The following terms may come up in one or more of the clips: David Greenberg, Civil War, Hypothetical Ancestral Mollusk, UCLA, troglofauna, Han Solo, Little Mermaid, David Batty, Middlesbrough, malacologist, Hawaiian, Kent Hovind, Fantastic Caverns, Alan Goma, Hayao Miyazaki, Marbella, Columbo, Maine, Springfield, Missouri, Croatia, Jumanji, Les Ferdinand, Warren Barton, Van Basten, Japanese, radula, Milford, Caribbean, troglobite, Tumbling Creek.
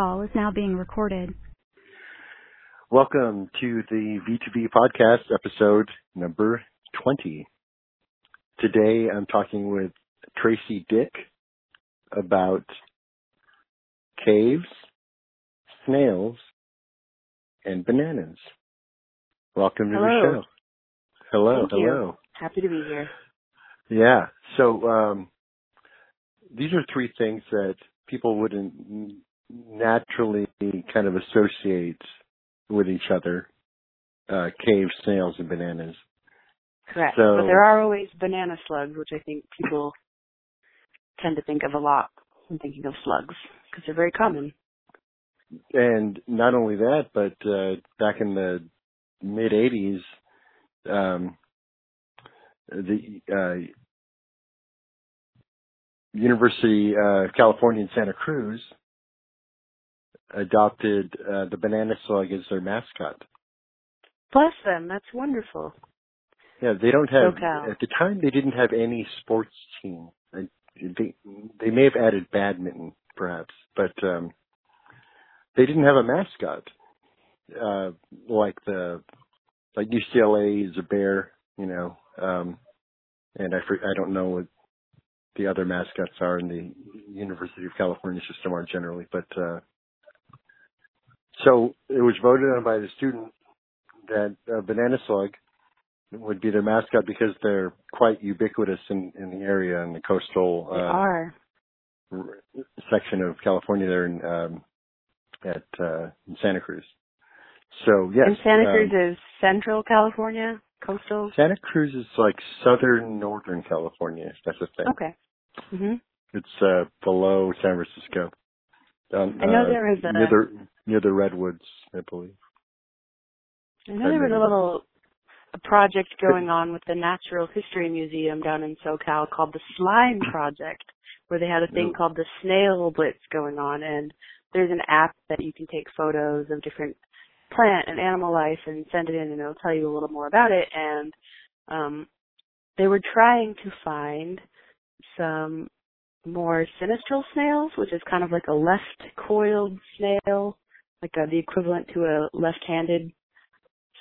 call is now being recorded. Welcome to the V2V podcast, episode number 20. Today I'm talking with Tracy Dick about caves, snails, and bananas. Welcome to the show. Hello. Thank you. Happy to be here. Yeah. So these are three things that people wouldn't naturally kind of associate with each other, caves, snails, and bananas. Correct. So, but there are always banana slugs, which I think people tend to think of a lot when thinking of slugs because they're very common. And not only that, but back in the mid-'80s, the University of California Santa Cruz adopted the banana slug as their mascot. Bless them. That's wonderful. Yeah, they don't have, at the time, they didn't have any sports team. They may have added badminton, perhaps, but they didn't have a mascot like UCLA is a bear, you know, and I don't know what the other mascots are in the University of California system are generally, but so it was voted on by the student that a banana slug would be their mascot because they're quite ubiquitous in the area, in the coastal section of California there in Santa Cruz. So, yes. And Santa Cruz is central California, coastal? Santa Cruz is like southern, northern California, if that's a thing. Okay. Mm-hmm. It's below San Francisco. I know there is a... Near the Redwoods, I believe. I know there was a project going on with the Natural History Museum down in SoCal called the Slime Project, where they had a thing called the Snail Blitz going on, and there's an app that you can take photos of different plant and animal life and send it in, and it'll tell you a little more about it. And they were trying to find some more sinistral snails, which is kind of like a left-coiled snail, like the equivalent to a left-handed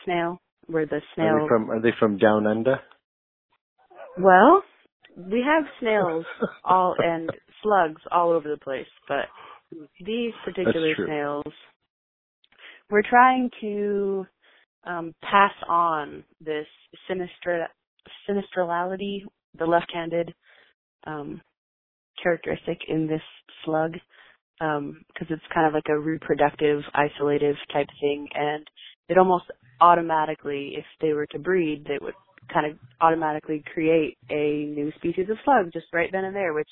snail, where the snail... Are they from down under? Well, we have snails all and slugs all over the place, but these particular snails, we're trying to pass on this sinistrality, the left-handed characteristic in this slug, because it's kind of like a reproductive, isolative type thing, and it almost automatically, if they were to breed, they would kind of automatically create a new species of slug just right then and there, which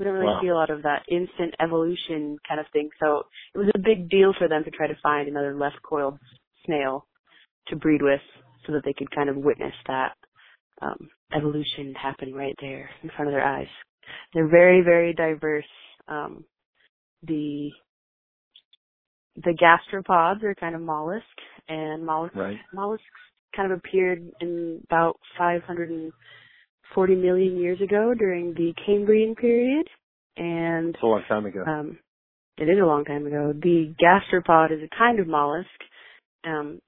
we don't really see a lot of that instant evolution kind of thing. So it was a big deal for them to try to find another left-coiled snail to breed with so that they could kind of witness that evolution happen right there in front of their eyes. They're very, very diverse. The gastropods are kind of mollusks, and mollusks kind of appeared in about 540 million years ago during the Cambrian period. And it's a long time ago. It is a long time ago. The gastropod is a kind of mollusk, and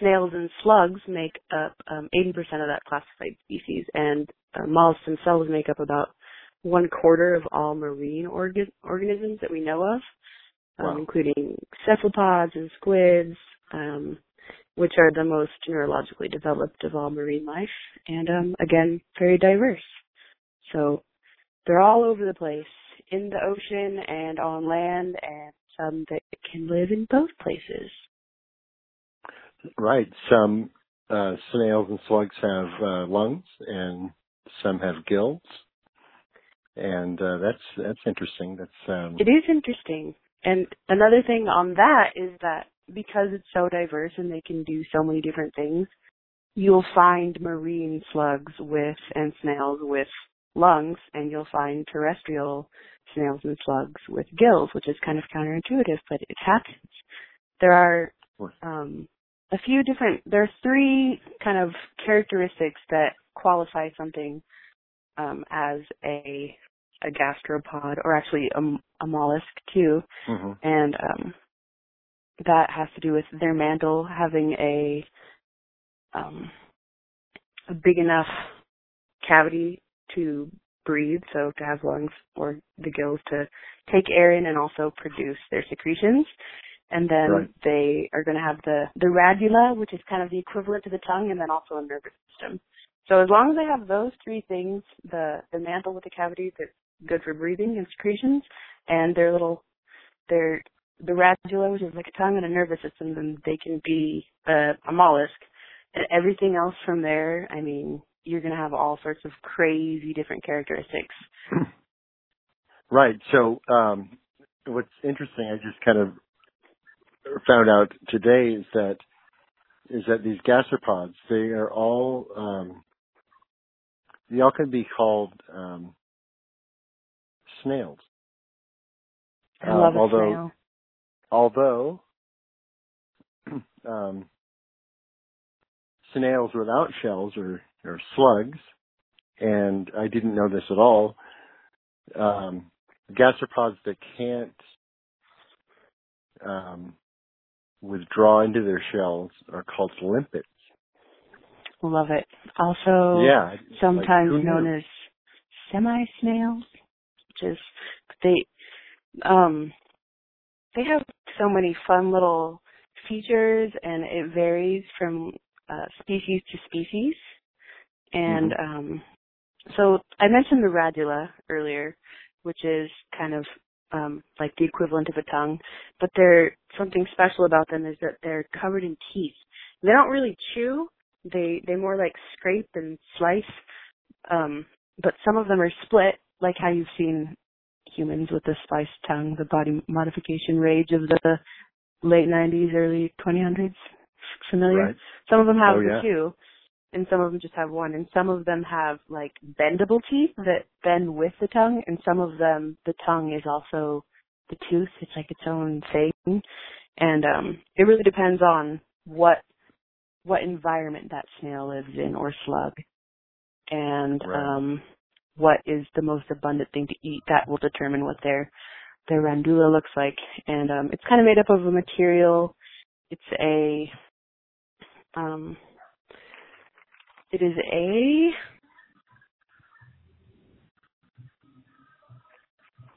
snails and slugs make up 80% of that classified species, and mollusks themselves make up about 1/4 of all marine organisms that we know of, including cephalopods and squids, which are the most neurologically developed of all marine life, and again, very diverse. So they're all over the place, in the ocean and on land, and some that can live in both places. Right. Some snails and slugs have lungs, and some have gills. And that's interesting. It is interesting. And another thing on that is that because it's so diverse and they can do so many different things, you'll find marine slugs and snails with lungs, and you'll find terrestrial snails and slugs with gills, which is kind of counterintuitive, but it happens. There are there are three kind of characteristics that qualify something as a a gastropod, or actually a mollusk too, and that has to do with their mantle having a big enough cavity to breathe, so to have lungs or the gills to take air in and also produce their secretions. And then they are going to have the radula, which is kind of the equivalent to the tongue, and then also a nervous system. So as long as they have those three things, the mantle with the cavity that's good for breathing and secretions, and the radula, which is like a tongue and a nervous system, then they can be a mollusk. And everything else from there, I mean, you're going to have all sorts of crazy different characteristics. Right. So what's interesting, I just kind of found out today is that these gastropods, they all can be called snails. I love a snail. Although snails without shells are slugs, and I didn't know this at all. Gastropods that can't withdraw into their shells are called limpets. Love it. Also, sometimes like known as semi-snails, which is they have so many fun little features, and it varies from species to species. And so I mentioned the radula earlier, which is kind of like the equivalent of a tongue, but they're something special about them is that they're covered in teeth. They don't really chew. They more like scrape and slice, but some of them are split, like how you've seen humans with the spliced tongue, the body modification rage of the late 90s, early 2000s. Familiar? Right. Some of them have two, and some of them just have one, and some of them have like bendable teeth that bend with the tongue, and some of them the tongue is also the tooth. It's like its own thing, and it really depends on what environment that snail lives in or slug, and what is the most abundant thing to eat. That will determine what their radula looks like, and it's kind of made up of a material. It's a it is a,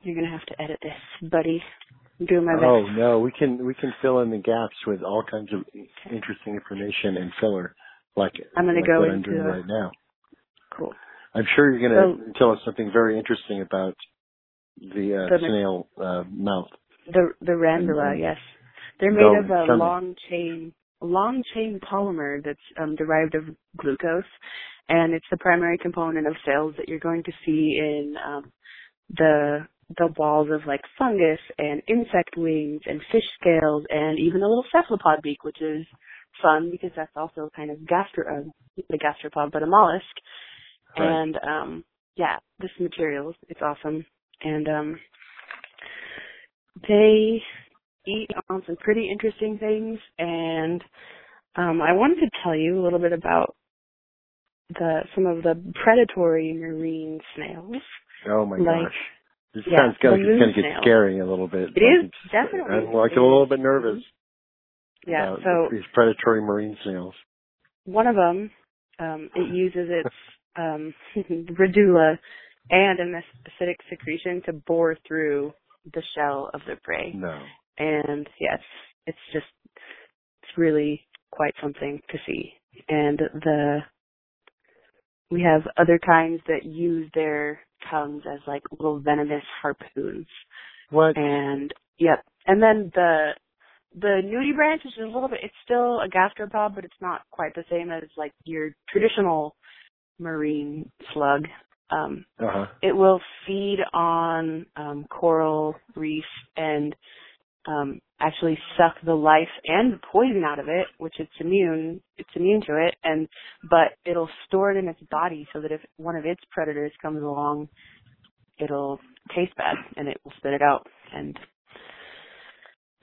you're going to have to edit this, buddy. I'm doing my best. Oh, no, we can fill in the gaps with all kinds of interesting information and filler, like I'm going to go what into I'm doing right now. Cool. I'm sure you're going to tell us something very interesting about the snail mouth. The radula, yes. They're made of a long chain polymer that's derived of glucose, and it's the primary component of cells that you're going to see in the walls of like fungus and insect wings and fish scales and even a little cephalopod beak, which is fun because that's also kind of the gastropod, but a mollusk. Right. And this material, it's awesome, and they eat on some pretty interesting things, and I wanted to tell you a little bit about some of the predatory marine snails. Oh my gosh. This sounds going to get scary a little bit. It is, definitely. I'm a little bit nervous about these predatory marine snails. One of them, it uses its radula and an acidic secretion to bore through the shell of the prey. No. And yes, it's really quite something to see. And we have other kinds that use their tongues as like little venomous harpoons. What? And yep. And then the nudibranch is a little bit. It's still a gastropod, but it's not quite the same as like your traditional marine slug. It will feed on coral reef and actually suck the life and the poison out of it, which it's immune to it, but it'll store it in its body so that if one of its predators comes along, it'll taste bad and it will spit it out and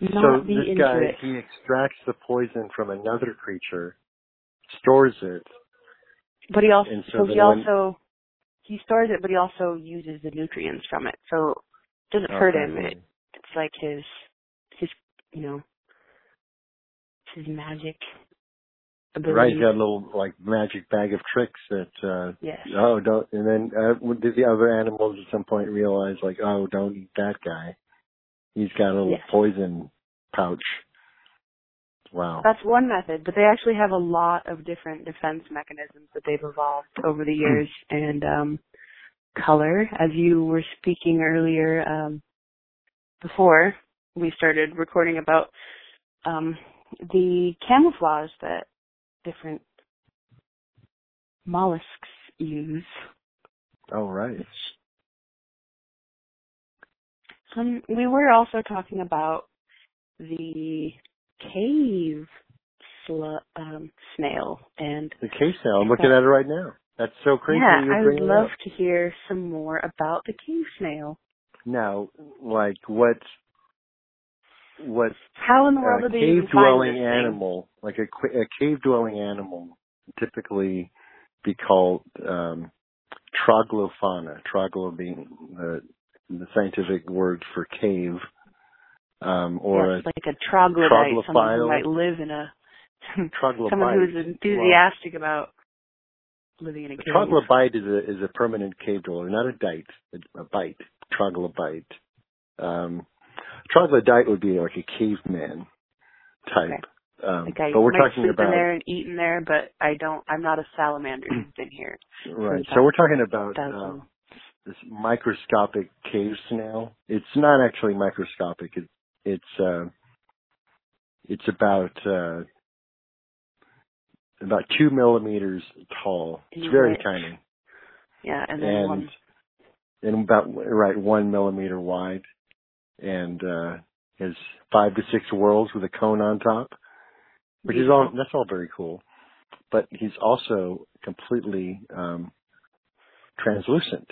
not be into it. So this guy, he extracts the poison from another creature, stores it, but he also he stores it, but he also uses the nutrients from it, so it doesn't hurt him. It's like his you know, his magic ability. Right, he's got a little like magic bag of tricks that yes. Oh, don't, and then did the other animals at some point realize like, oh, don't eat that guy? He's got a little yes. poison pouch. Wow. That's one method, but they actually have a lot of different defense mechanisms that they've evolved over the years. And color, as you were speaking earlier, before we started recording, about the camouflage that different mollusks use. Oh, right. We were also talking about the cave snail and the cave snail. I'm looking at it right now. That's so crazy. Yeah, I would love to hear some more about the cave snail. Now, like what? How in the world are they even finding this animal? Thing? Like a cave-dwelling animal typically be called troglofauna. Troglo being the scientific word for cave. Or yeah, it's like a troglodyte, someone who might live in a someone who's enthusiastic about living in a cave. Troglobite is a permanent cave dweller, not a dite, a bite. Troglobite. Troglodyte would be like a caveman type. Okay. Like but we're talking about in there and eat in there, but I'm not a salamander who's been here. Right. So we're talking about this microscopic cave snail. It's not actually microscopic. It's about 2 millimeters tall. It's very tiny. Yeah, and then about 1 millimeter wide, and has 5 to 6 whorls with a cone on top, which is all that's all very cool. But he's also completely translucent,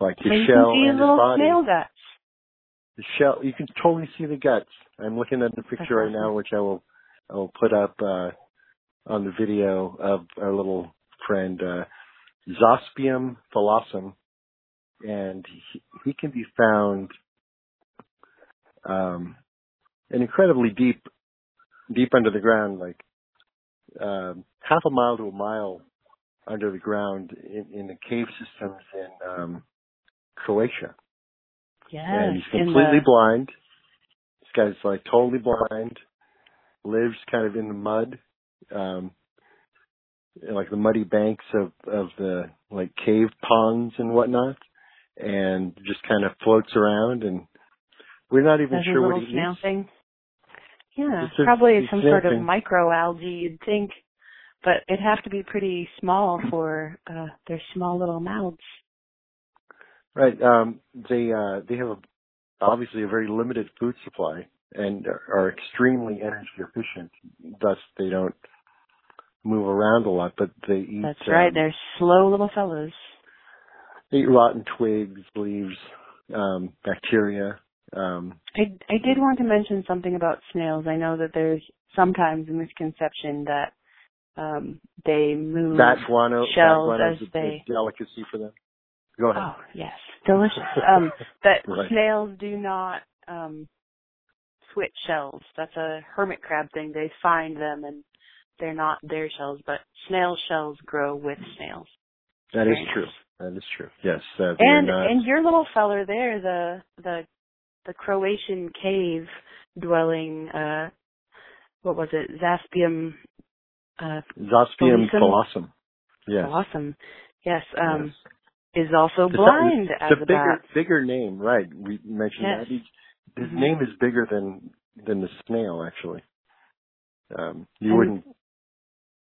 like his shell and his body. The shell, you can totally see the guts. I'm looking at the picture right now, which I will put up on the video of our little friend Zospeum phallosum, and he can be found in incredibly deep under the ground, like half a mile to a mile under the ground in the cave systems in Croatia. Yeah, and he's completely blind. This guy's like totally blind, lives kind of in the mud, like the muddy banks of the like cave ponds and whatnot, and just kind of floats around. And we're not even sure what he eats. Thing. Yeah, it's probably some sort of microalgae, you'd think, but it'd have to be pretty small for their small little mouths. Right. They have obviously a very limited food supply and are extremely energy efficient. Thus, they don't move around a lot, but they eat. That's right. They're slow little fellows. They eat rotten twigs, leaves, bacteria. I did want to mention something about snails. I know that there's sometimes a misconception that they move shells as they. A delicacy for them. Go ahead. Oh, yes. Delicious. That right. Snails do not switch shells. That's a hermit crab thing. They find them, and they're not their shells, but snail shells grow with snails. That is true. That is true. Yes. And your little feller there, the Croatian cave-dwelling, what was it, Zospeum phallosum. Yes. Phallosum. Yes. Yes. Is also blind as a bat. It's a bigger name, right? We mentioned that. His name is bigger than the snail, actually. He sounds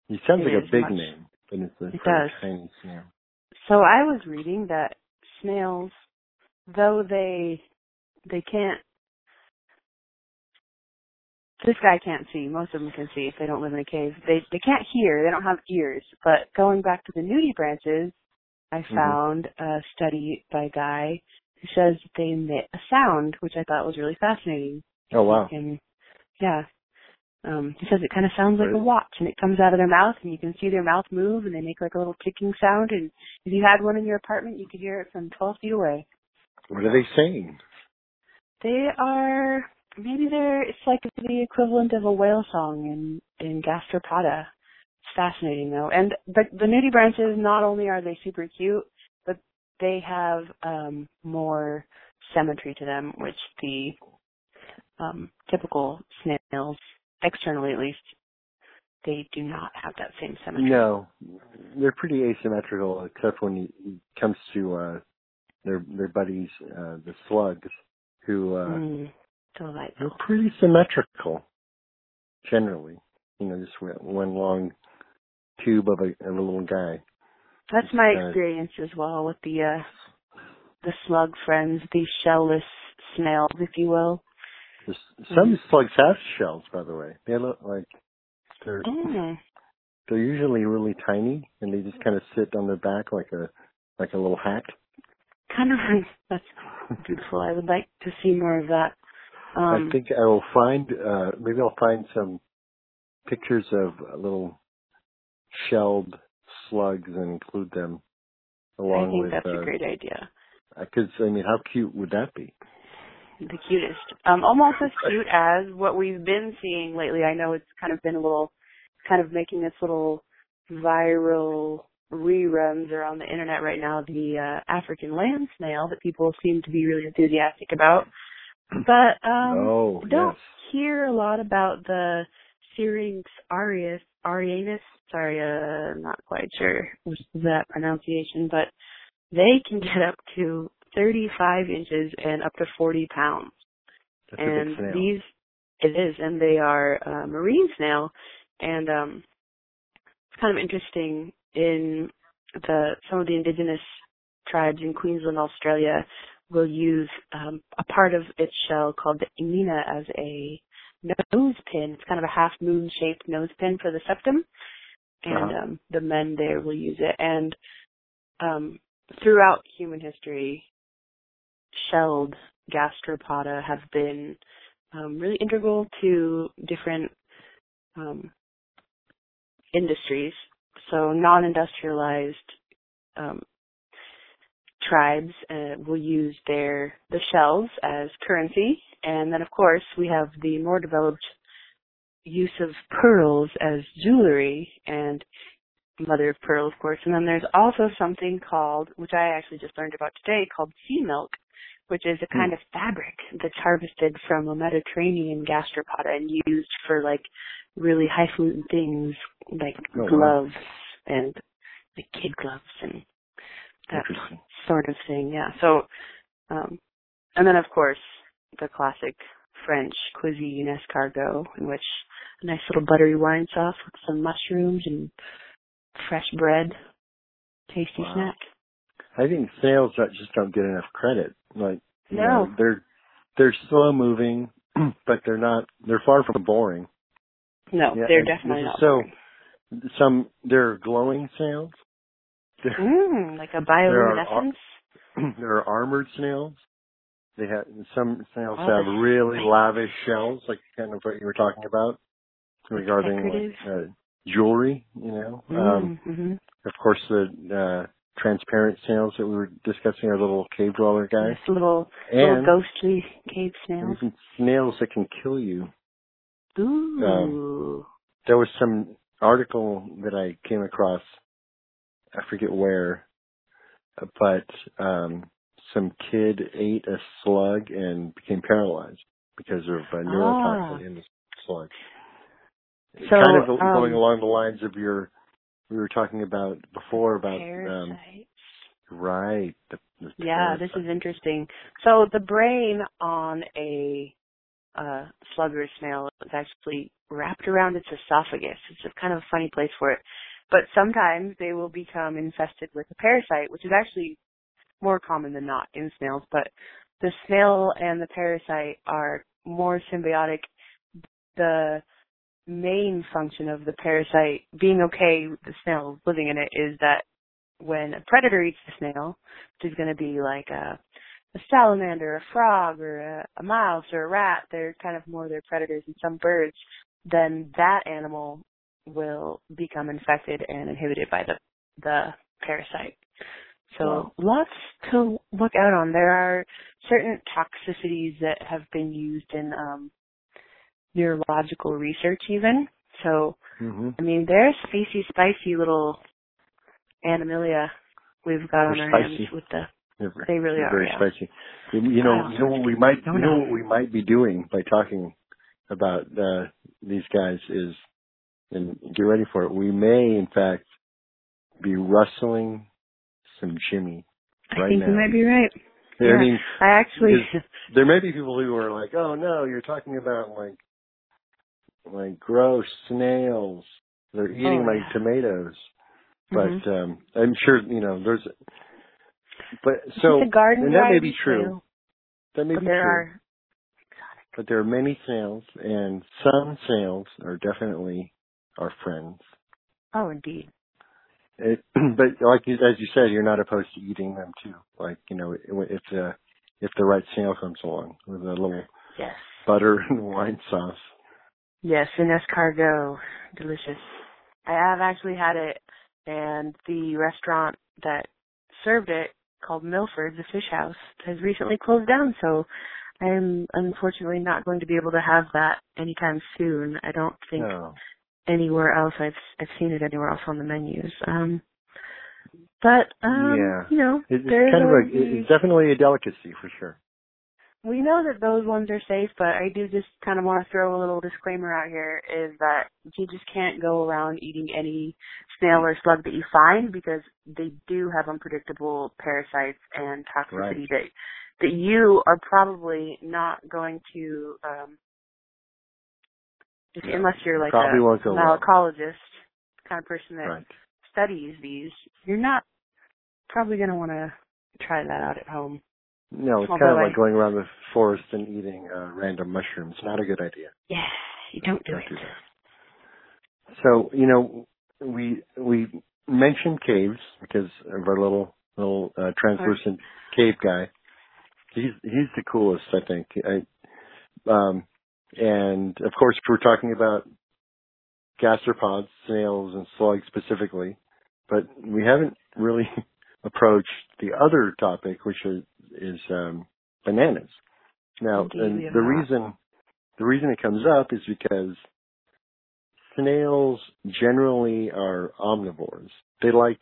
like a big name, but it's a tiny snail. So I was reading that snails, though they can't. This guy can't see. Most of them can see if they don't live in a cave. They can't hear. They don't have ears. But going back to the nudie branches, I found a study by a guy who says that they emit a sound, which I thought was really fascinating. Oh, wow. Yeah. He says it kind of sounds like a watch, and it comes out of their mouth, and you can see their mouth move, and they make like a little ticking sound. And if you had one in your apartment, you could hear it from 12 feet away. What are they saying? They are, maybe they're, it's like the equivalent of a whale song in gastropoda. It's fascinating, though. And but the nudibranchs, not only are they super cute, but they have more symmetry to them, which the typical snails, externally at least, they do not have that same symmetry. No, they're pretty asymmetrical, except when it comes to their buddies, the slugs, who delightful. They're pretty symmetrical, generally. You know, just one long tube of a little guy. That's my experience as well with the slug friends, the shell-less snails, if you will. Some slugs have shells, by the way. They look like they're usually really tiny, and they just kind of sit on their back like a little hat. Kind of, that's beautiful. I would like to see more of that. I think I will find, maybe I'll find some pictures of little shelled slugs and include them along with... I think that's a great idea. Because, I mean, how cute would that be? The cutest. Almost as cute as what we've been seeing lately. I know it's kind of been a little, kind of making this little viral reruns around the internet right now, the African land snail that people seem to be really enthusiastic about. But don't hear a lot about the Syrinx aruanus. Sorry, not quite sure which is that pronunciation, but they can get up to 35 inches and up to 40 pounds. That's a big snail. And they are marine snail, and it's kind of interesting. In some of the indigenous tribes in Queensland, Australia, will use a part of its shell called the imina as a nose pin. It's kind of a half moon shaped nose pin for the septum, and the men there will use it. And throughout human history, shelled gastropoda have been really integral to different industries. So non-industrialized tribes will use the shells as currency. And then, of course, we have the more developed use of pearls as jewelry and mother of pearl, of course. And then there's also something called, which I actually just learned about today, called sea milk, which is a kind of fabric that's harvested from a Mediterranean gastropoda and used for, like, really highfalutin things like gloves and like kid gloves and that sort of thing. Yeah. So, and then of course the classic French cuisine escargot, in which a nice little buttery wine sauce with some mushrooms and fresh bread, tasty snack. I think snails just don't get enough credit. Like, you know, they're slow moving, but they're far from boring. No, yeah, they're definitely not. So, there are glowing snails. Like a bioluminescence? There are armored snails. They have some snails have really lavish shells, like kind of what you were talking about regarding like, jewelry, you know. Of course, the transparent snails that we were discussing are little cave dweller guys. Just little ghostly cave snails. Snails that can kill you. Ooh. There was some article that I came across, I forget where, but some kid ate a slug and became paralyzed because of neurotoxin in the slug. So, kind of going along the lines of we were talking about before about parasites. Right. Parasites. This is interesting. So the brain on a slug or snail is actually wrapped around its esophagus. It's a kind of a funny place for it. But sometimes they will become infested with a parasite, which is actually more common than not in snails. But the snail and the parasite are more symbiotic. The main function of the parasite being okay with the snail living in it is that when a predator eats the snail, which is going to be like a a salamander, a frog, or a mouse, or a rat, they're kind of more their predators in some birds, then that animal will become infected and inhibited by the parasite. So lots to look out on. There are certain toxicities that have been used in neurological research even. So, I mean, there's spicy little animalia we've got on our hands with the... They really are very spicy. You know what we might be doing by talking about these guys is, and get ready for it. We may, in fact, be rustling some Jimmy right now. I think you might be right. Yeah, I mean, I actually there may be people who are like, "Oh no, you're talking about like gross snails. They're eating like tomatoes." But I'm sure there's. But so, and that may be true. That may be true. But there are many snails, and some snails are definitely our friends. Oh, indeed. But like as you said, you're not opposed to eating them too. Like if the right snail comes along with a little butter and wine sauce. Yes, an escargot, delicious. I have actually had it, and the restaurant that served it, called Milford, the fish house, has recently closed down, so I'm unfortunately not going to be able to have that anytime soon. I don't think anywhere else. I've seen it anywhere else on the menus. It's definitely a delicacy for sure. We know that those ones are safe, but I do just kind of want to throw a little disclaimer out here is that you just can't go around eating any snail or slug that you find because they do have unpredictable parasites and toxicity that you are probably not going to, unless you're like a malacologist kind of person that studies these, you're not probably going to want to try that out at home. No, it's kind of like going around the forest and eating random mushrooms. Not a good idea. Yeah, you don't do that. So, we mentioned caves because of our little translucent cave guy. He's the coolest, I think. And, of course, we're talking about gastropods, snails, and slugs specifically, but we haven't really approached the other topic, which is bananas. Now, the reason it comes up is because snails generally are omnivores. They like,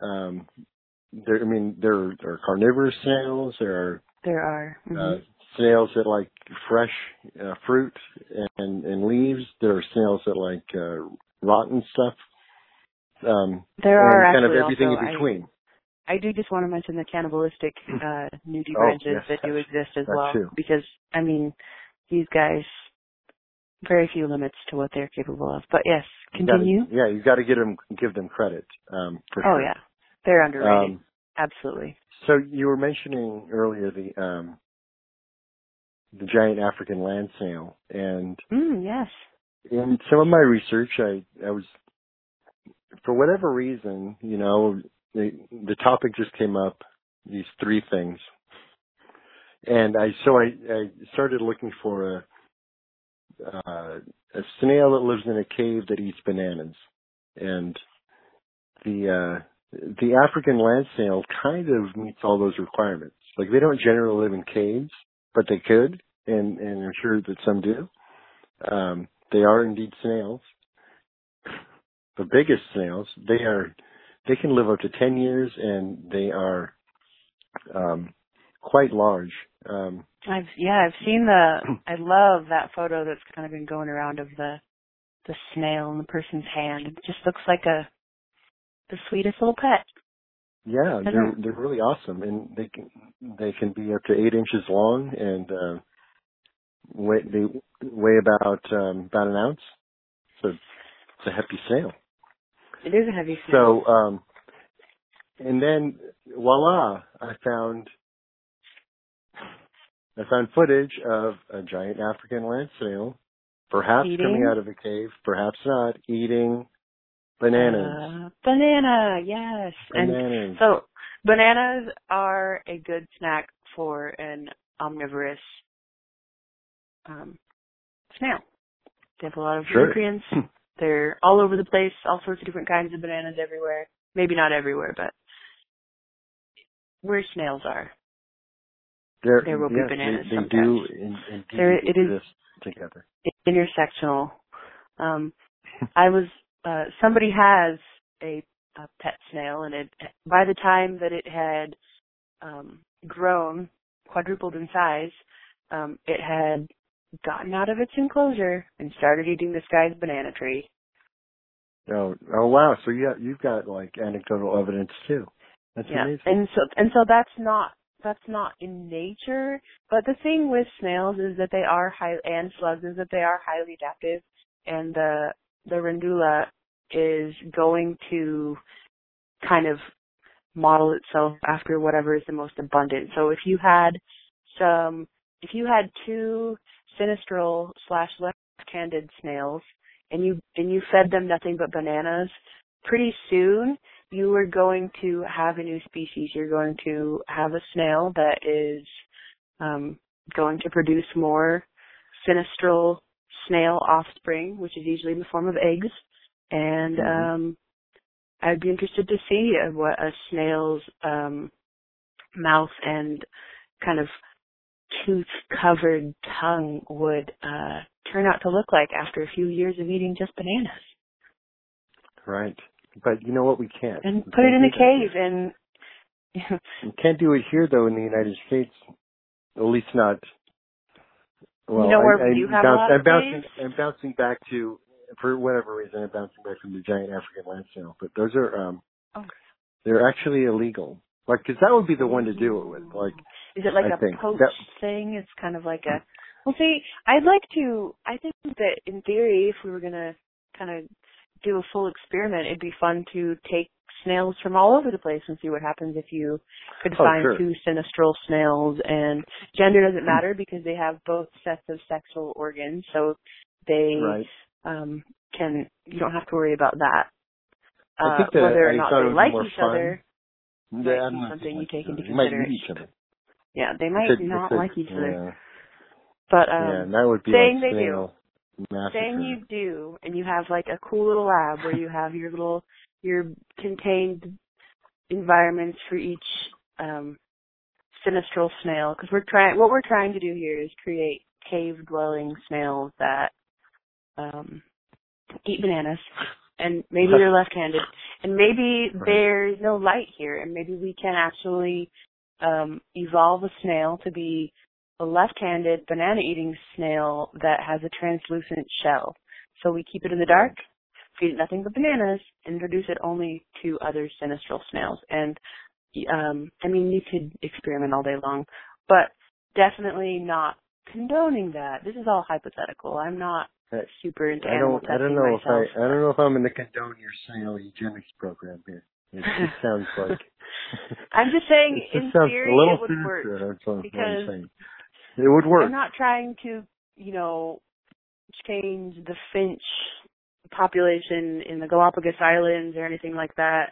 there are carnivorous snails. There are snails that like fresh fruit and leaves. There are snails that like rotten stuff. There are and kind of everything in between. I do just want to mention the cannibalistic nudie branches that do exist as well, too. Because, I mean, these guys, very few limits to what they're capable of. But, yes, continue. You've got to give them credit. For sure. Yeah. They're underrated. Absolutely. So you were mentioning earlier the giant African land snail. And yes. In some of my research, I was, for whatever reason, the topic just came up, these three things, and I started looking for a snail that lives in a cave that eats bananas, and the African land snail kind of meets all those requirements. Like they don't generally live in caves, but they could, and I'm sure that some do. They are indeed snails, the biggest snails. They can live up to 10 years, and they are quite large. I've seen I love that photo that's kind of been going around of the snail in the person's hand. It just looks like the sweetest little pet. Yeah, they're really awesome, and they can be up to 8 inches long, and weigh about an ounce. So it's a hefty snail. It is a heavy snail. So, and then, voila, I found footage of a giant African land snail, perhaps coming out of a cave, perhaps not, eating bananas. Banana, yes. Bananas. And so Bananas are a good snack for an omnivorous snail. They have a lot of nutrients. They're all over the place, all sorts of different kinds of bananas everywhere. Maybe not everywhere, but where snails are, there will be bananas. They do indeed together. Intersectional. Somebody has a pet snail, and it, by the time that it had grown, quadrupled in size, it had gotten out of its enclosure and started eating this guy's banana tree. Oh wow! So yeah, you've got like anecdotal evidence too. That's amazing. And so that's not in nature. But the thing with snails is that they are slugs is that they are highly adaptive, and the Rendula is going to kind of model itself after whatever is the most abundant. So if you had two sinistral / left-handed snails, and you fed them nothing but bananas, pretty soon you are going to have a new species. You're going to have a snail that is going to produce more sinistral snail offspring, which is usually in the form of eggs. And I'd be interested to see what a snail's mouth and kind of tooth-covered tongue would turn out to look like after a few years of eating just bananas. Right. But you know what? We can't. And put it in a cave. And you can't do it here, though, in the United States. At least not. Well, you know where you have I'm bouncing back to, for whatever reason, I'm bouncing back from the giant African land snail. But those are, they're actually illegal. Like, because that would be the one to do it with. Like, is it like a poached thing? It's kind of like a. Well, see, I think that in theory, if we were going to kind of do a full experiment, it'd be fun to take snails from all over the place and see what happens if you could find two sinistral snails. And gender doesn't matter because they have both sets of sexual organs, so they you don't have to worry about that. I think that whether or not they like each other, that's something you take into consideration. Yeah, they might not like each other. But that would be saying like they do. Massacre. Saying you do, and you have like a cool little lab where you have your contained environments for each sinistral snail. Because what we're trying to do here is create cave-dwelling snails that eat bananas, and maybe they're left-handed, and maybe there's no light here, and maybe we can actually evolve a snail to be a left-handed banana-eating snail that has a translucent shell. So we keep it in the dark, feed it nothing but bananas, and introduce it only to other sinistral snails. And, you could experiment all day long, but definitely not condoning that. This is all hypothetical. I'm not super into animal testing myself. I don't know if I'm going to condone your snail eugenics program here. It just sounds like... I'm just saying, in theory, it would work. Because... It would work. I'm not trying to, change the finch population in the Galapagos Islands or anything like that.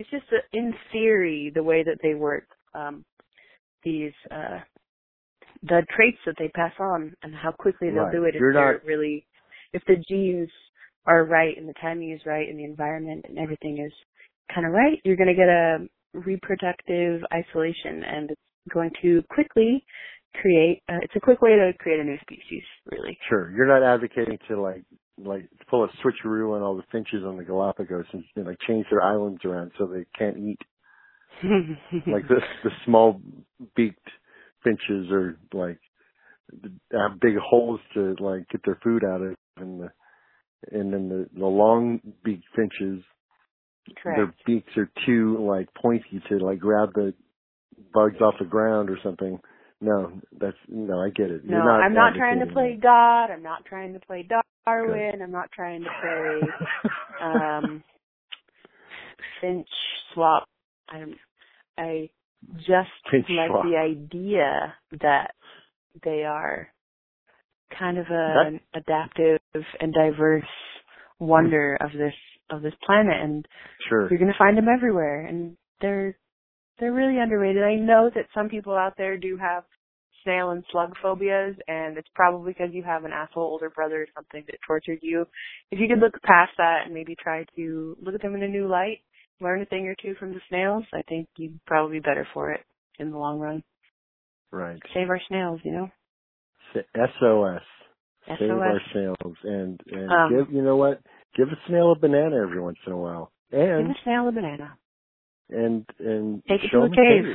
It's just that in theory, the way that they work, the traits that they pass on and how quickly they'll do it. If the genes are right and the timing is right and the environment and everything is kind of right, you're going to get a reproductive isolation, and it's going to quickly it's a quick way to create a new species, really. Sure. You're not advocating to like pull a switcheroo on all the finches on the Galapagos and change their islands around so they can't eat. Like the small beaked finches are have big holes to get their food out of, and then the long beaked finches, their beaks are too pointy to grab the bugs off the ground or something. No, I get it. You're not I'm not trying to play God. I'm not trying to play Darwin. Good. I'm not trying to play finch swap. I just the idea that they are kind of an adaptive and diverse wonder of this planet, and you're going to find them everywhere, and they're They're really underrated. I know that some people out there do have snail and slug phobias, and it's probably because you have an asshole older brother or something that tortured you. If you could look past that and maybe try to look at them in a new light, learn a thing or two from the snails, I think you'd probably be better for it in the long run. Right. Save our snails, you know? SOS. Save our snails. And give, you know what? Give a snail a banana every once in a while. And give a snail a banana. And take it to a cave.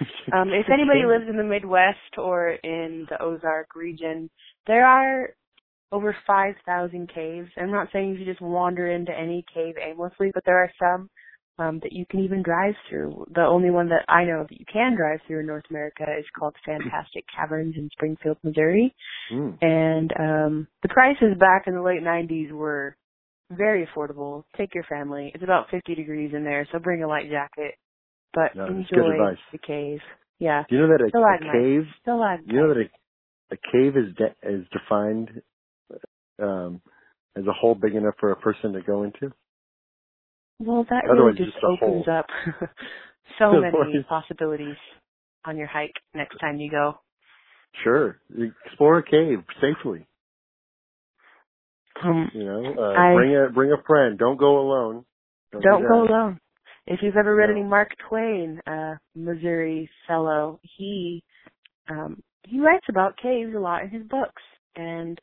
If anybody lives in the Midwest or in the Ozark region, there are over 5,000 caves. I'm not saying you just wander into any cave aimlessly, but there are some that you can even drive through. The only one that I know that you can drive through in North America is called Fantastic Caverns in Springfield, Missouri. And the prices back in the late 90s were very affordable. Take your family. It's about 50 degrees in there, so bring a light jacket. But no, enjoy the cave. Yeah. Do you know that a cave is defined as a hole big enough for a person to go into? Well, that really just opens up so many possibilities on your hike next time you go. Sure. Explore a cave safely. Bring a friend. Don't go alone. Don't go alone. If you've ever read any Mark Twain, Missouri fellow, he writes about caves a lot in his books. And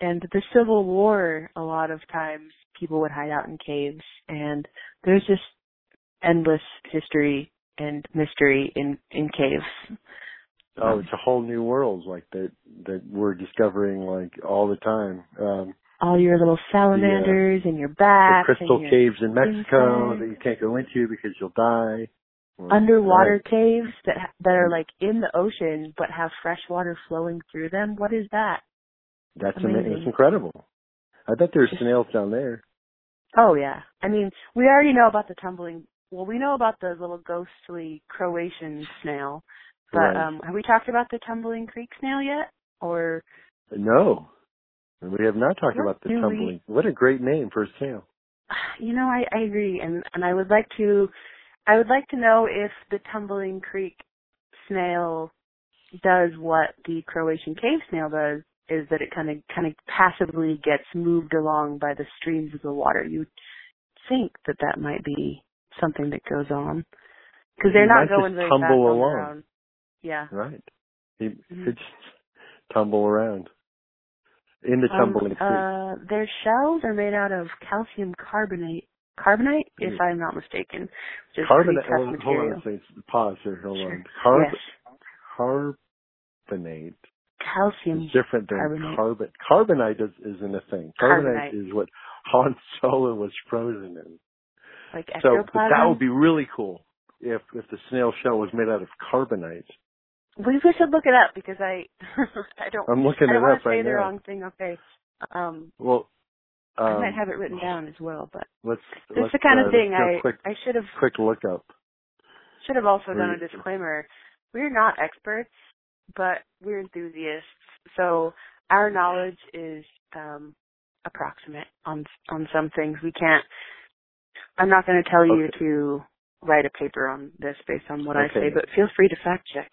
the Civil War, a lot of times people would hide out in caves. And there's just endless history and mystery in caves. Oh, it's a whole new world like that we're discovering like all the time. All your little salamanders and your bats. The crystal caves in Mexico that you can't go into because you'll die. Underwater caves that are like in the ocean but have fresh water flowing through them. What is that? That's amazing. It's incredible. I bet there's snails down there. Oh, yeah. I mean, we already know about the tumbling. Well, we know about the little ghostly Croatian snail. But have we talked about the Tumbling Creek snail yet? Or no. We have not talked about the tumbling. What a great name for a snail. You know, I agree, and I would like to know if the Tumbling Creek snail does what the Croatian cave snail does, is that it kind of passively gets moved along by the streams of the water. You would think that might be something that goes on because they're not going very fast around. Yeah. Right. They just tumble around. In the tumbling creek. Their shells are made out of calcium carbonate, if I'm not mistaken. Carbonate. Hold on. Pause here. Hold on. Carbonate. Calcium. It's different than carbonate. Carbonite isn't a thing. Carbonite is what Han Solo was frozen in. Like ectoplasm? So that would be really cool if the snail shell was made out of carbonite. We should look it up because I don't want to say the wrong thing. Okay. I might have it written down as well, but that's the kind of thing I should have. Quick look up. Should have also done a disclaimer. We're not experts, but we're enthusiasts, so our knowledge is approximate on some things. We can't. I'm not going to tell you to write a paper on this based on what I say, but feel free to fact check.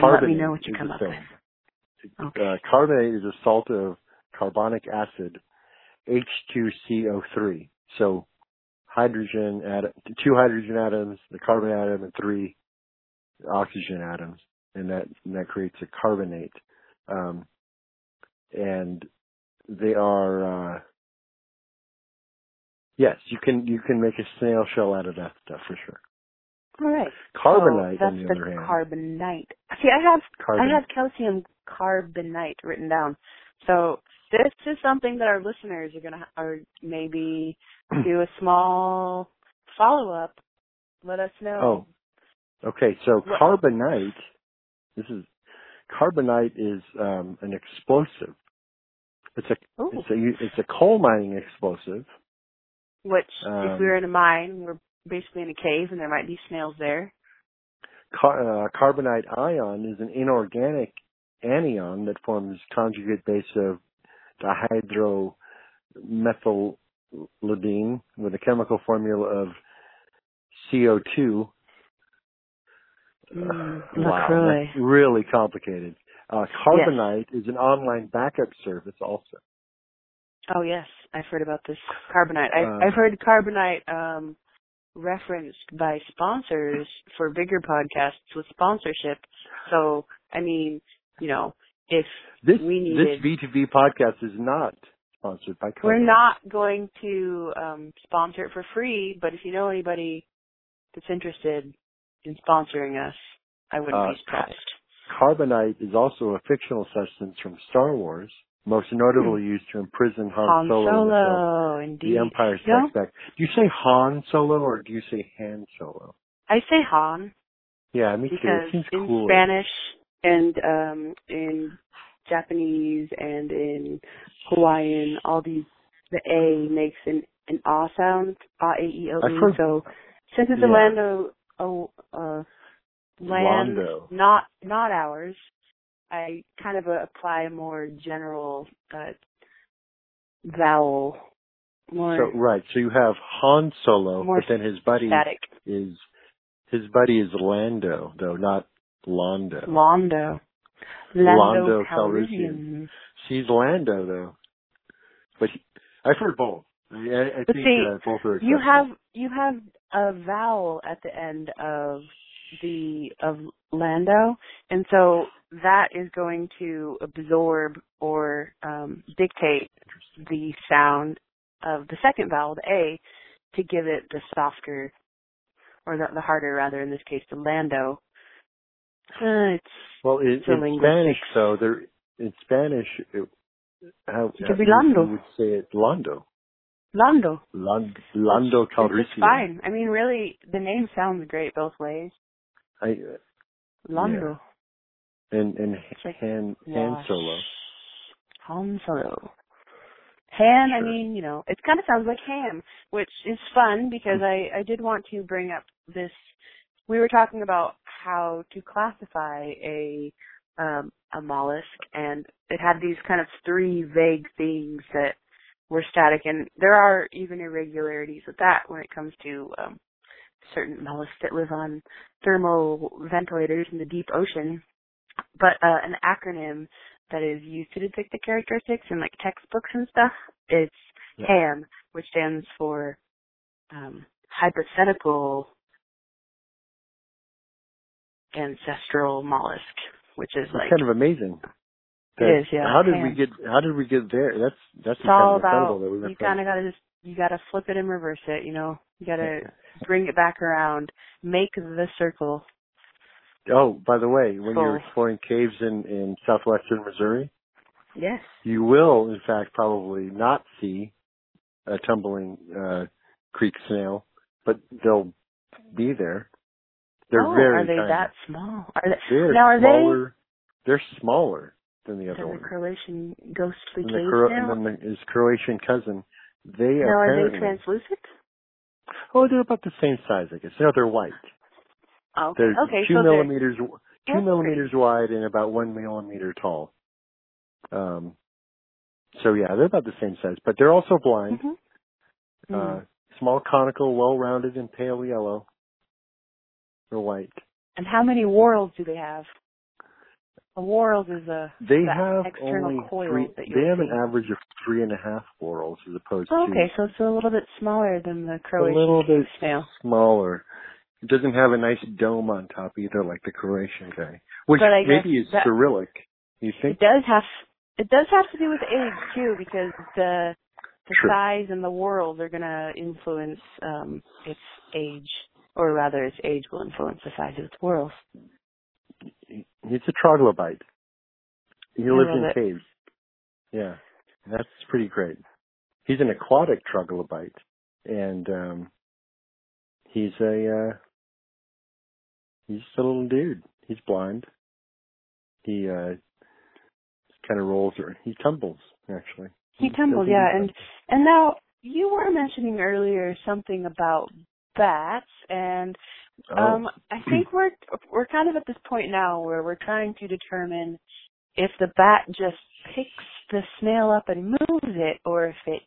Let me know what you come up with. Okay. Carbonate is a salt of carbonic acid, H2CO3. So hydrogen atom, two hydrogen atoms, the carbon atom, and three oxygen atoms, and that creates a carbonate. And they are yes, you can make a snail shell out of that stuff for sure. All right. Carbonite, on the other hand. Carbonite. See, I have calcium carbonate written down. So this is something that our listeners are gonna, or maybe do a small follow up. Let us know. Oh. Okay. So carbonite. Carbonite is an explosive. It's a coal mining explosive. Which, if we were in a mine, we're basically in a cave, and there might be snails there. Carbonite ion is an inorganic anion that forms conjugate base of dihydromethylidine with a chemical formula of CO2 Wow, that's really complicated. Carbonite is an online backup service also. Oh, yes. I've heard about this Carbonite. I've heard Carbonite referenced by sponsors for bigger podcasts with sponsorship. So, I mean, you know, if this V2V podcast is not sponsored by Carbonite. We're not going to sponsor it for free, but if you know anybody that's interested in sponsoring us, I wouldn't be surprised. Carbonite is also a fictional substance from Star Wars, most notably used to imprison Han Solo. Indeed. The Empire Strikes Back. Do you say Han Solo or do you say Han Solo? I say Han. Yeah, me too. It seems cool. In Spanish and in Japanese and in Hawaiian, all these, the A makes an ah sound, A-E-O-E. So since it's a Lando, not ours, I kind of apply a more general vowel. So you have Han Solo, but then his buddy is Lando, though not Londo. Lando Calrissian. He's Lando though, but I've heard both. I think both are acceptable. You have a vowel at the end of Lando, and so that is going to absorb or dictate the sound of the second vowel, the A, to give it the softer, or the harder rather, in this case, the Lando. In Spanish, it would say it Lando. Lando Calrissian. It's fine. I mean, really, the name sounds great both ways. Lando. Yeah. And like Han Solo. Han Solo. Han, sure. I mean, you know, it kind of sounds like ham, which is fun because I did want to bring up this. We were talking about how to classify a mollusk, and it had these kind of three vague things that were static, and there are even irregularities with that when it comes to certain mollusks that live on thermal ventilators in the deep ocean. But an acronym that is used to depict the characteristics in like textbooks and stuff, it's HAM, which stands for hypothetical ancestral mollusk, which is like kind of amazing. It is, yeah. How did we get there? That's all about. You kind of gotta flip it and reverse it. You know, you gotta bring it back around, make the circle. Oh, by the way, when you're exploring caves in southwestern Missouri, yes, you will in fact probably not see a tumbling creek snail, but they'll be there. They're very tiny. Are they that small? They're smaller than the other one. The Croatian ghostly cave snail? And then his Croatian cousin. Are they translucent? Oh, they're about the same size, I guess. No, they're white. Oh, okay. They're two millimeters wide and about 1 millimeter tall. So yeah, they're about the same size, but they're also blind. Mm-hmm. Small, conical, well-rounded, and pale yellow or white. And how many whorls do they have? A whorls is external coil that you have an average of 3.5 whorls as opposed to... Okay, so it's a little bit smaller than the Croatian snail. A little bit smaller. It doesn't have a nice dome on top either like the Croatian guy, which maybe is Cyrillic. You think? It does have to do with age, too, because the size and the whorls are going to influence its age, or rather its age will influence the size of its whorls. It's a troglobite. He lives in caves. Yeah, that's pretty great. He's an aquatic troglobite, and he's a little dude. He's blind. He kind of rolls, or he tumbles actually. He tumbles, yeah. And now you were mentioning earlier something about bats, and I think we're kind of at this point now where we're trying to determine if the bat just picks the snail up and moves it, or if it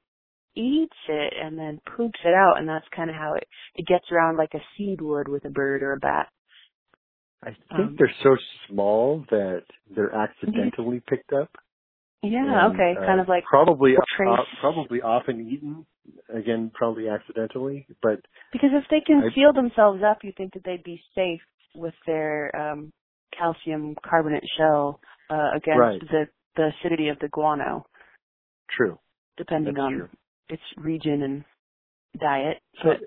eats it and then poops it out, and that's kind of how it gets around like a seed would with a bird or a bat. I think they're so small that they're accidentally picked up. Yeah, and, okay, kind of like probably often eaten, again, probably accidentally. But because if they can seal themselves up, you think that they'd be safe with their calcium carbonate shell against the acidity of the guano. True. Depending on its region and diet. But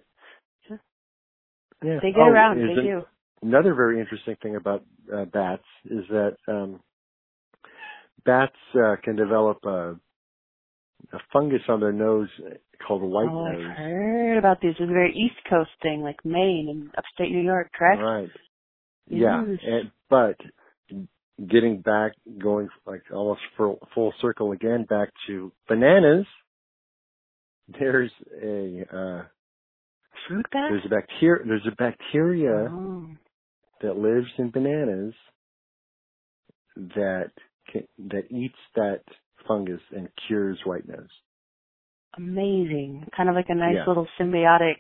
they get around, they do. Another very interesting thing about bats is that bats can develop a fungus on their nose called white nose. I've heard about these. It's a very East Coast thing, like Maine and upstate New York, correct? Right. Yes. Yeah. But getting back, going like almost full circle again back to bananas, there's a fruit bat? There's a bacteria that lives in bananas that eats that fungus and cures white nose. Amazing. Kind of like a nice little symbiotic,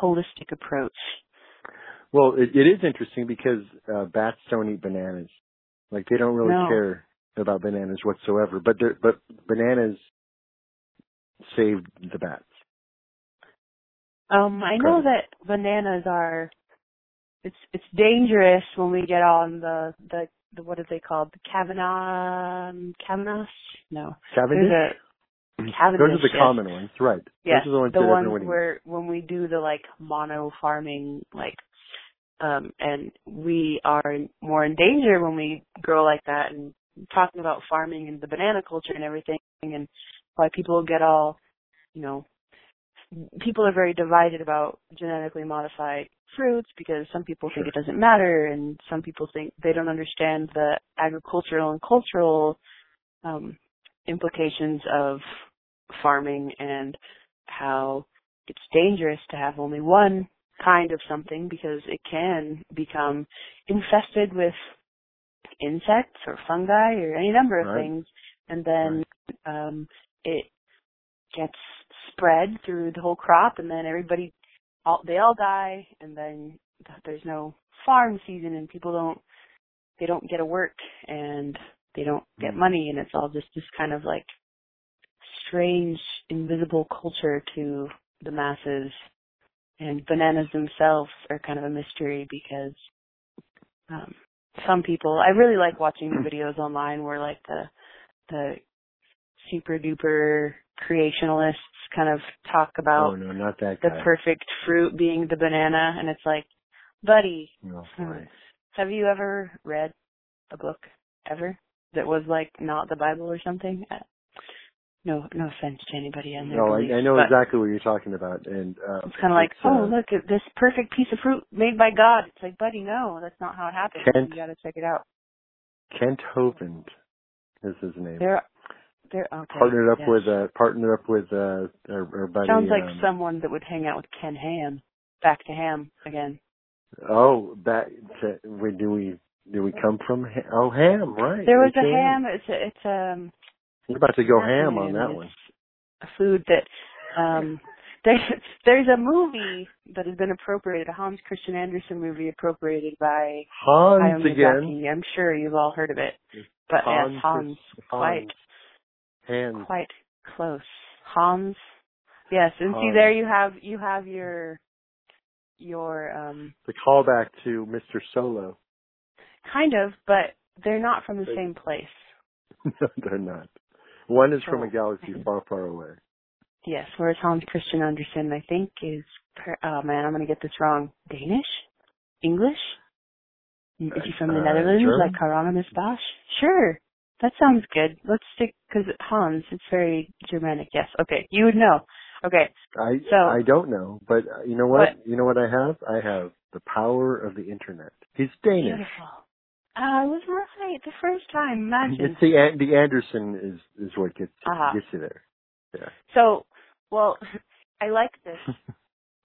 holistic approach. Well, it is interesting because bats don't eat bananas. Like, they don't really care about bananas whatsoever. But bananas saved the bats. I know that bananas are... It's dangerous when we get on the what are they called? The Cavendish? No. Cavendish? Those are the common ones, right. Yeah, those are the ones everyone eats. Where when we do the, like, mono farming, like, and we are more in danger when we grow like that and talking about farming and the banana culture and everything and why people get all, you know, people are very divided about genetically modified fruits because some people think it doesn't matter and some people think they don't understand the agricultural and cultural implications of farming and how it's dangerous to have only one kind of something because it can become infested with insects or fungi or any number of things. And then it gets spread through the whole crop and then everybody, they all die and then there's no farm season and people don't get to work and they don't get money and it's all just this kind of like strange, invisible culture to the masses. And bananas themselves are kind of a mystery because some people, I really like watching the videos online where like the super duper creationalists kind of talk about the perfect fruit being the banana. And it's like, buddy, have you ever read a book ever that was like not the Bible or something? No offense to anybody on there. No, I know exactly what you're talking about. And it's kind of like, look, this perfect piece of fruit made by God. It's like, buddy, no, that's not how it happens. You got to check it out. Kent Hovind is his name. They're okay. Partnered up with our buddy. Sounds like someone that would hang out with Ken Ham. Back to Ham again. Oh, do we come from Ham? Oh, Ham, right? There was a Ham. It's You're about to go ham on that one. A food that there's a movie that has been appropriated, a Hans Christian Andersen movie appropriated by Hans again. I'm sure you've all heard of it, but Hans. Quite close. Hans, yes, and Hans. See there you have your the callback to Mr. Solo. Kind of, but they're not from the same place. No, they're not. One is from a galaxy far, far away. Yes, whereas Hans Christian Andersen, I think, is... Oh, man, I'm going to get this wrong. Danish? English? Is he from the Netherlands, German? Like Hieronymus Bosch? Sure. That sounds good. Let's stick... Because Hans, it's very Germanic. Yes, okay. You would know. Okay. I don't know, but you know what? You know what I have? I have the power of the Internet. He's Danish. Beautiful. I was right the first time. Imagine. It's the Anderson is what gets you there. Yeah. So, well, I like this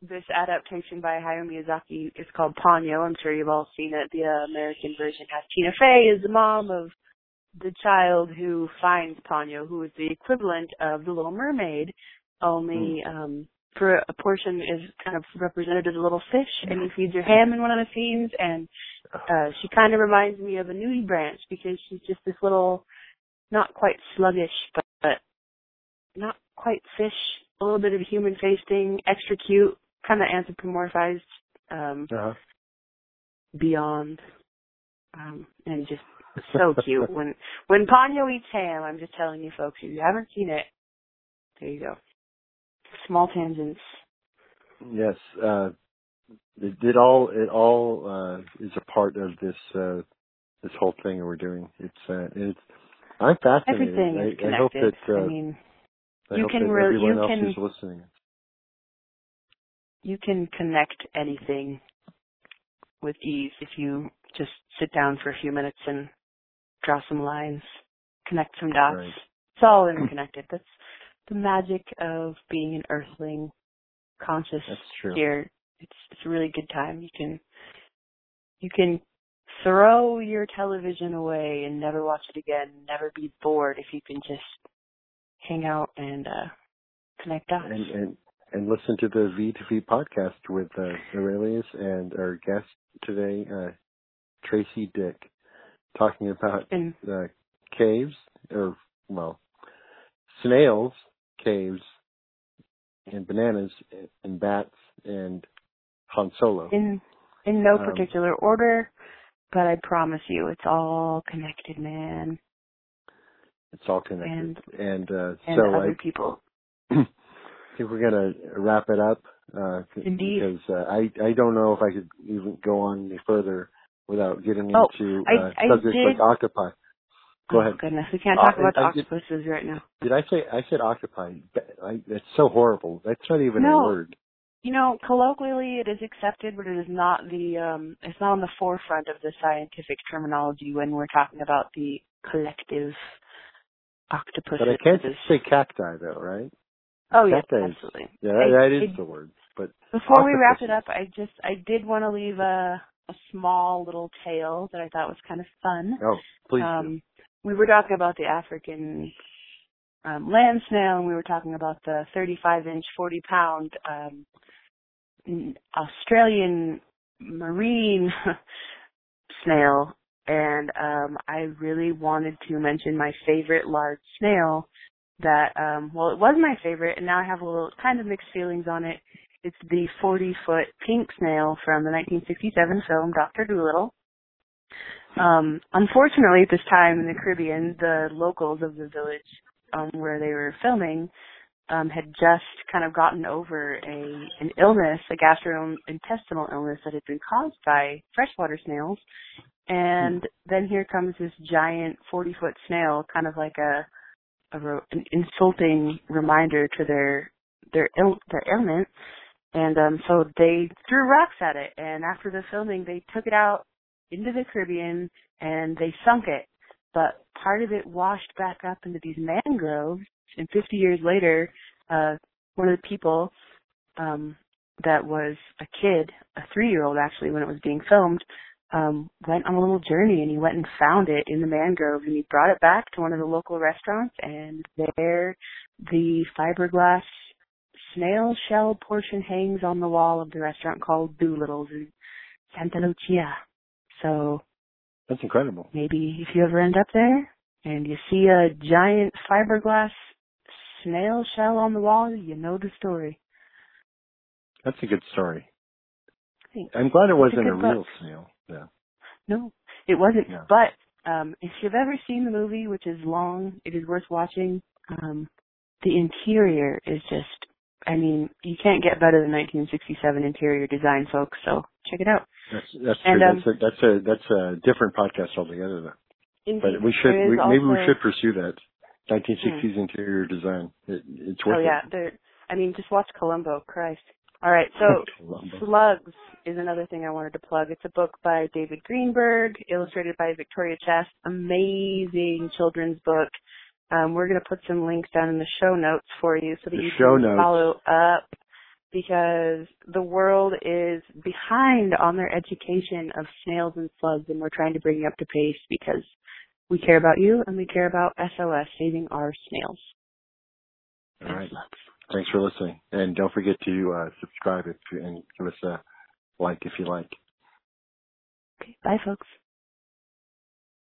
this adaptation by Hayao Miyazaki. It's called Ponyo. I'm sure you've all seen it. The American version has Tina Fey as the mom of the child who finds Ponyo, who is the equivalent of The Little Mermaid, only for a portion is kind of represented as a little fish, and he feeds her ham in one of the scenes, and she kind of reminds me of a Nui Branch because she's just this little, not quite sluggish, but not quite fish, a little bit of human tasting, extra cute, kind of anthropomorphized beyond, and just so cute. When Ponyo eats ham, I'm just telling you folks, if you haven't seen it, there you go. Small tangents. Yes, it all is a part of this whole thing that we're doing. It's I'm fascinated. Everything is connected. I hope that everyone else who's listening, you can connect anything with ease if you just sit down for a few minutes and draw some lines, connect some dots. Right. It's all interconnected. That's the magic of being an earthling conscious here. It's a really good time. You can throw your television away and never watch it again, never be bored if you can just hang out and connect dots. And listen to the V2V podcast with Aurelius and our guest today, Tracy Dick, talking about caves, or, well, snails, caves, and bananas, and bats, and Han Solo. In no particular order, but I promise you, it's all connected, man. It's all connected. And so other people. I think we're going to wrap it up. Indeed. Because I don't know if I could even go on any further without getting into subjects like octopi. Go ahead. Oh, goodness. We can't talk about octopuses right now. I said octopi. That's so horrible. That's not even a word. You know, colloquially it is accepted, but it is not it's not on the forefront of the scientific terminology when we're talking about the collective octopuses. But I can't say cacti, though, right? Oh, yeah, absolutely. Yeah, that is the word. But before octopuses. We wrap it up, I did want to leave a small little tale that I thought was kind of fun. Oh, please do. We were talking about the African land snail, and we were talking about the 35-inch, 40-pound Australian marine snail. And I really wanted to mention my favorite large snail that, it was my favorite, and now I have a little kind of mixed feelings on it. It's the 40-foot pink snail from the 1967 film Dr. Dolittle. Unfortunately, at this time in the Caribbean, the locals of the village where they were filming had just kind of gotten over an illness, a gastrointestinal illness that had been caused by freshwater snails. And then here comes this giant 40-foot snail, kind of like an insulting reminder to their ailment. And so they threw rocks at it. And after the filming, they took it out into the Caribbean, and they sunk it. But part of it washed back up into these mangroves, and 50 years later, one of the people that was a kid, a 3-year-old actually, when it was being filmed, went on a little journey, and he went and found it in the mangroves, and he brought it back to one of the local restaurants, and there the fiberglass snail shell portion hangs on the wall of the restaurant called Doolittle's in Santa Lucia. So that's incredible. Maybe if you ever end up there and you see a giant fiberglass snail shell on the wall, you know the story. That's a good story. Thanks. I'm glad it wasn't a real snail. Yeah. No, it wasn't. Yeah. But if you've ever seen the movie, which is long, it is worth watching. The interior is just, I mean, you can't get better than 1967 interior design, folks, so check it out. That's true. That's a different podcast altogether, though. Indeed, but we should pursue that 1960s interior design. It's worth it. Oh, yeah. I mean, just watch Columbo. Christ. All right, so Slugs is another thing I wanted to plug. It's a book by David Greenberg, illustrated by Victoria Chest. Amazing children's book. We're going to put some links down in the show notes for you so that you can follow up, because the world is behind on their education of snails and slugs, and we're trying to bring you up to pace because we care about you and we care about SOS, saving our snails. All right. Slugs. Thanks for listening. And don't forget to subscribe and give us a like if you like. Okay. Bye, folks.